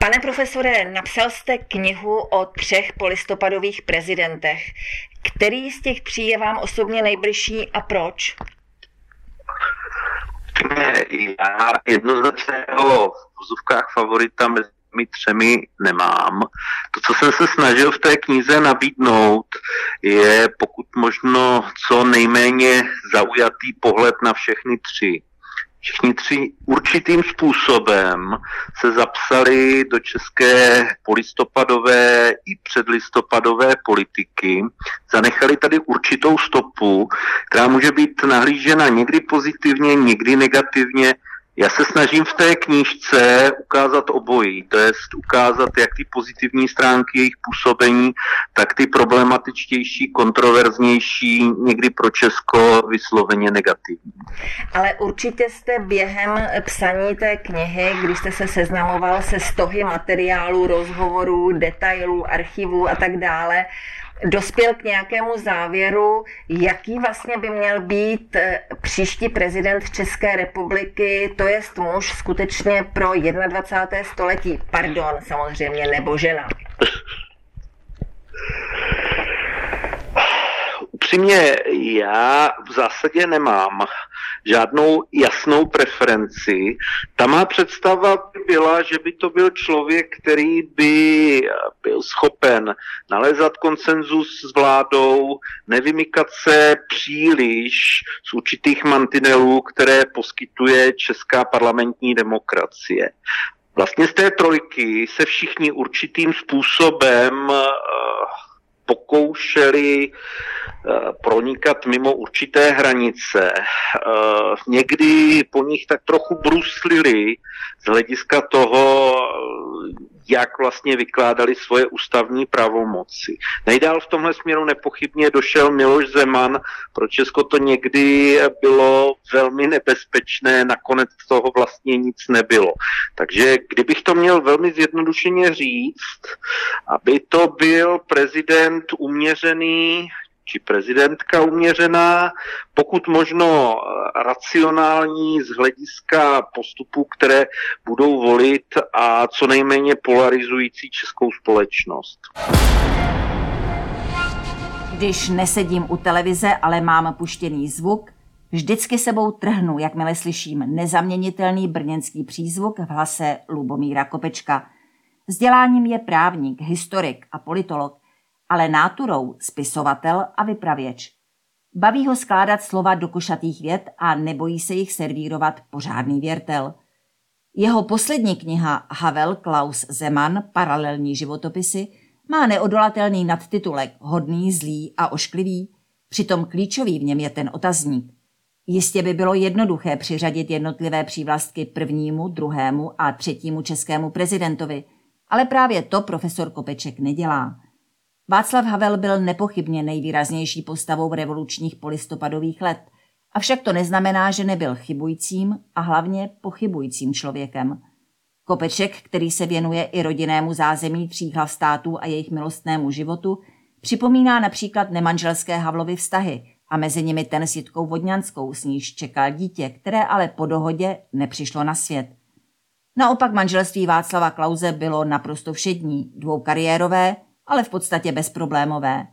Pane profesore, napsal jste knihu o 3 polistopadových prezidentech. Který z těch 3 je vám osobně nejbližší a proč? Já jednoznačného v vozovkách favorita mezi těmi 3 nemám. To, co jsem se snažil v té knize nabídnout, je pokud možno co nejméně zaujatý pohled na všechny 3. Všichni 3 určitým způsobem se zapsali do české polistopadové i předlistopadové politiky, zanechali tady určitou stopu, která může být nahlížena někdy pozitivně, někdy negativně. Já se snažím v té knížce ukázat obojí, to jest ukázat jak ty pozitivní stránky jejich působení, tak ty problematičtější, kontroverznější, někdy pro Česko vysloveně negativní. Ale určitě jste během psaní té knihy, když jste se seznamoval se stohy materiálů, rozhovorů, detailů, archivů a tak dále, dospěl k nějakému závěru, jaký vlastně by měl být příští prezident České republiky, to jest muž skutečně pro 21. století. Pardon, samozřejmě, nebo žena. Upřímně, já v zásadě nemám žádnou jasnou preferenci. Ta má představa by byla, že by to byl člověk, který by byl schopen nalézat konsenzus s vládou, nevymykat se příliš z určitých mantinelů, které poskytuje česká parlamentní demokracie. Vlastně z té 3 se všichni určitým způsobem pokoušeli pronikat mimo určité hranice. Někdy po nich tak trochu bruslili z hlediska toho, jak vlastně vykládali svoje ústavní pravomoci. Nejdál v tomhle směru nepochybně došel Miloš Zeman, pro Česko to někdy bylo velmi nebezpečné, nakonec toho vlastně nic nebylo. Takže kdybych to měl velmi zjednodušeně říct, aby to byl prezident uměřený, či prezidentka uměřená, pokud možno racionální z hlediska postupů, které budou volit a co nejméně polarizující českou společnost. Když nesedím u televize, ale mám puštěný zvuk, vždycky sebou trhnu, jakmile slyším nezaměnitelný brněnský přízvuk v hlase Lubomíra Kopečka. Vzděláním je právník, historik a politolog, ale náturou spisovatel a vypravěč. Baví ho skládat slova do košatých vět a nebojí se jich servírovat pořádný věrtel. Jeho poslední kniha Havel, Klaus, Zeman, paralelní životopisy, má neodolatelný nadtitulek Hodný, zlý a ošklivý, přitom klíčový v něm je ten otazník. Jistě by bylo jednoduché přiřadit jednotlivé přívlastky 1., 2. a 3. českému prezidentovi, ale právě to profesor Kopeček nedělá. Václav Havel byl nepochybně nejvýraznější postavou revolučních polistopadových let, avšak to neznamená, že nebyl chybujícím a hlavně pochybujícím člověkem. Kopeček, který se věnuje i rodinnému zázemí 3 hlav států a jejich milostnému životu, připomíná například nemanželské Havlovy vztahy a mezi nimi ten s Jitkou Vodňanskou, s níž čekal dítě, které ale po dohodě nepřišlo na svět. Naopak manželství Václava Klause bylo naprosto všední, dvoukariérové, ale v podstatě bezproblémové.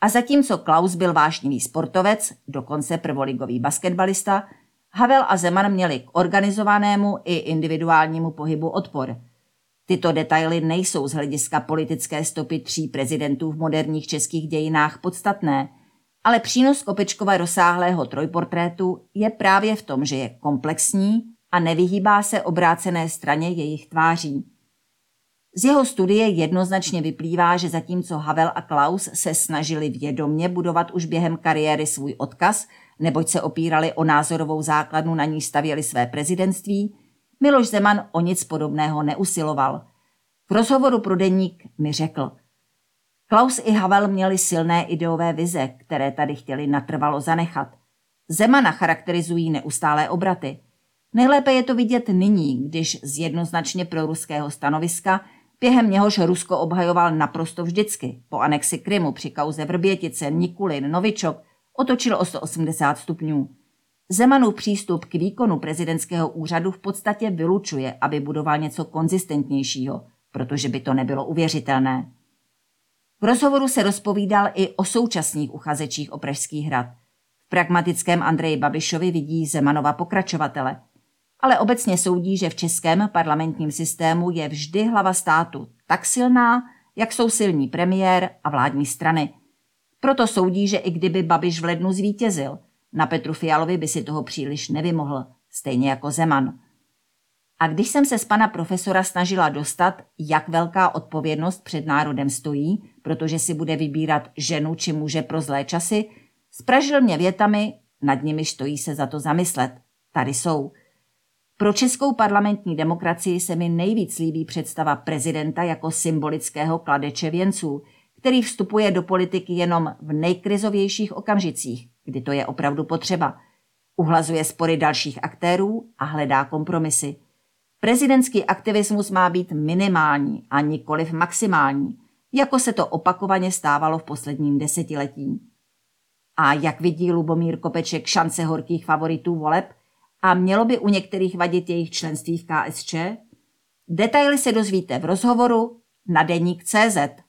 A zatímco Klaus byl vášnivý sportovec, dokonce prvoligový basketbalista, Havel a Zeman měli k organizovanému i individuálnímu pohybu odpor. Tyto detaily nejsou z hlediska politické stopy 3 prezidentů v moderních českých dějinách podstatné, ale přínos Kopečkova rozsáhlého trojportrétu je právě v tom, že je komplexní a nevyhýbá se obrácené straně jejich tváří. Z jeho studie jednoznačně vyplývá, že zatímco Havel a Klaus se snažili vědomě budovat už během kariéry svůj odkaz, neboť se opírali o názorovou základnu, na ní stavěli své prezidentství, Miloš Zeman o nic podobného neusiloval. V rozhovoru pro Deník mi řekl: Klaus i Havel měli silné ideové vize, které tady chtěli natrvalo zanechat. Zemana charakterizují neustálé obraty. Nejlépe je to vidět nyní, když z jednoznačně proruského stanoviska, během něhož Rusko obhajoval naprosto vždycky, po anexi Krymu při kauze Vrbětice, Nikulin, Novičok, otočil o 180 stupňů. Zemanův přístup k výkonu prezidentského úřadu v podstatě vylučuje, aby budoval něco konzistentnějšího, protože by to nebylo uvěřitelné. V rozhovoru se rozpovídal i o současných uchazečích o Pražský hrad. V pragmatickém Andreji Babišovi vidí Zemanova pokračovatele, ale obecně soudí, že v českém parlamentním systému je vždy hlava státu tak silná, jak jsou silní premiér a vládní strany. Proto soudí, že i kdyby Babiš v lednu zvítězil, na Petru Fialovi by si toho příliš nevymohl, stejně jako Zeman. A když jsem se z pana profesora snažila dostat, jak velká odpovědnost před národem stojí, protože si bude vybírat ženu či muže pro zlé časy, spražil mě větami, nad nimi stojí se za to zamyslet. Tady jsou. Pro českou parlamentní demokracii se mi nejvíc líbí představa prezidenta jako symbolického kladeče věnců, který vstupuje do politiky jenom v nejkrizovějších okamžicích, kdy to je opravdu potřeba. Uhlazuje spory dalších aktérů a hledá kompromisy. Prezidentský aktivismus má být minimální a nikoliv maximální, jako se to opakovaně stávalo v posledním desetiletí. A jak vidí Lubomír Kopeček šance horkých favoritů voleb a mělo by u některých vadit jejich členství v KSČ? Detaily se dozvíte v rozhovoru na deník.cz.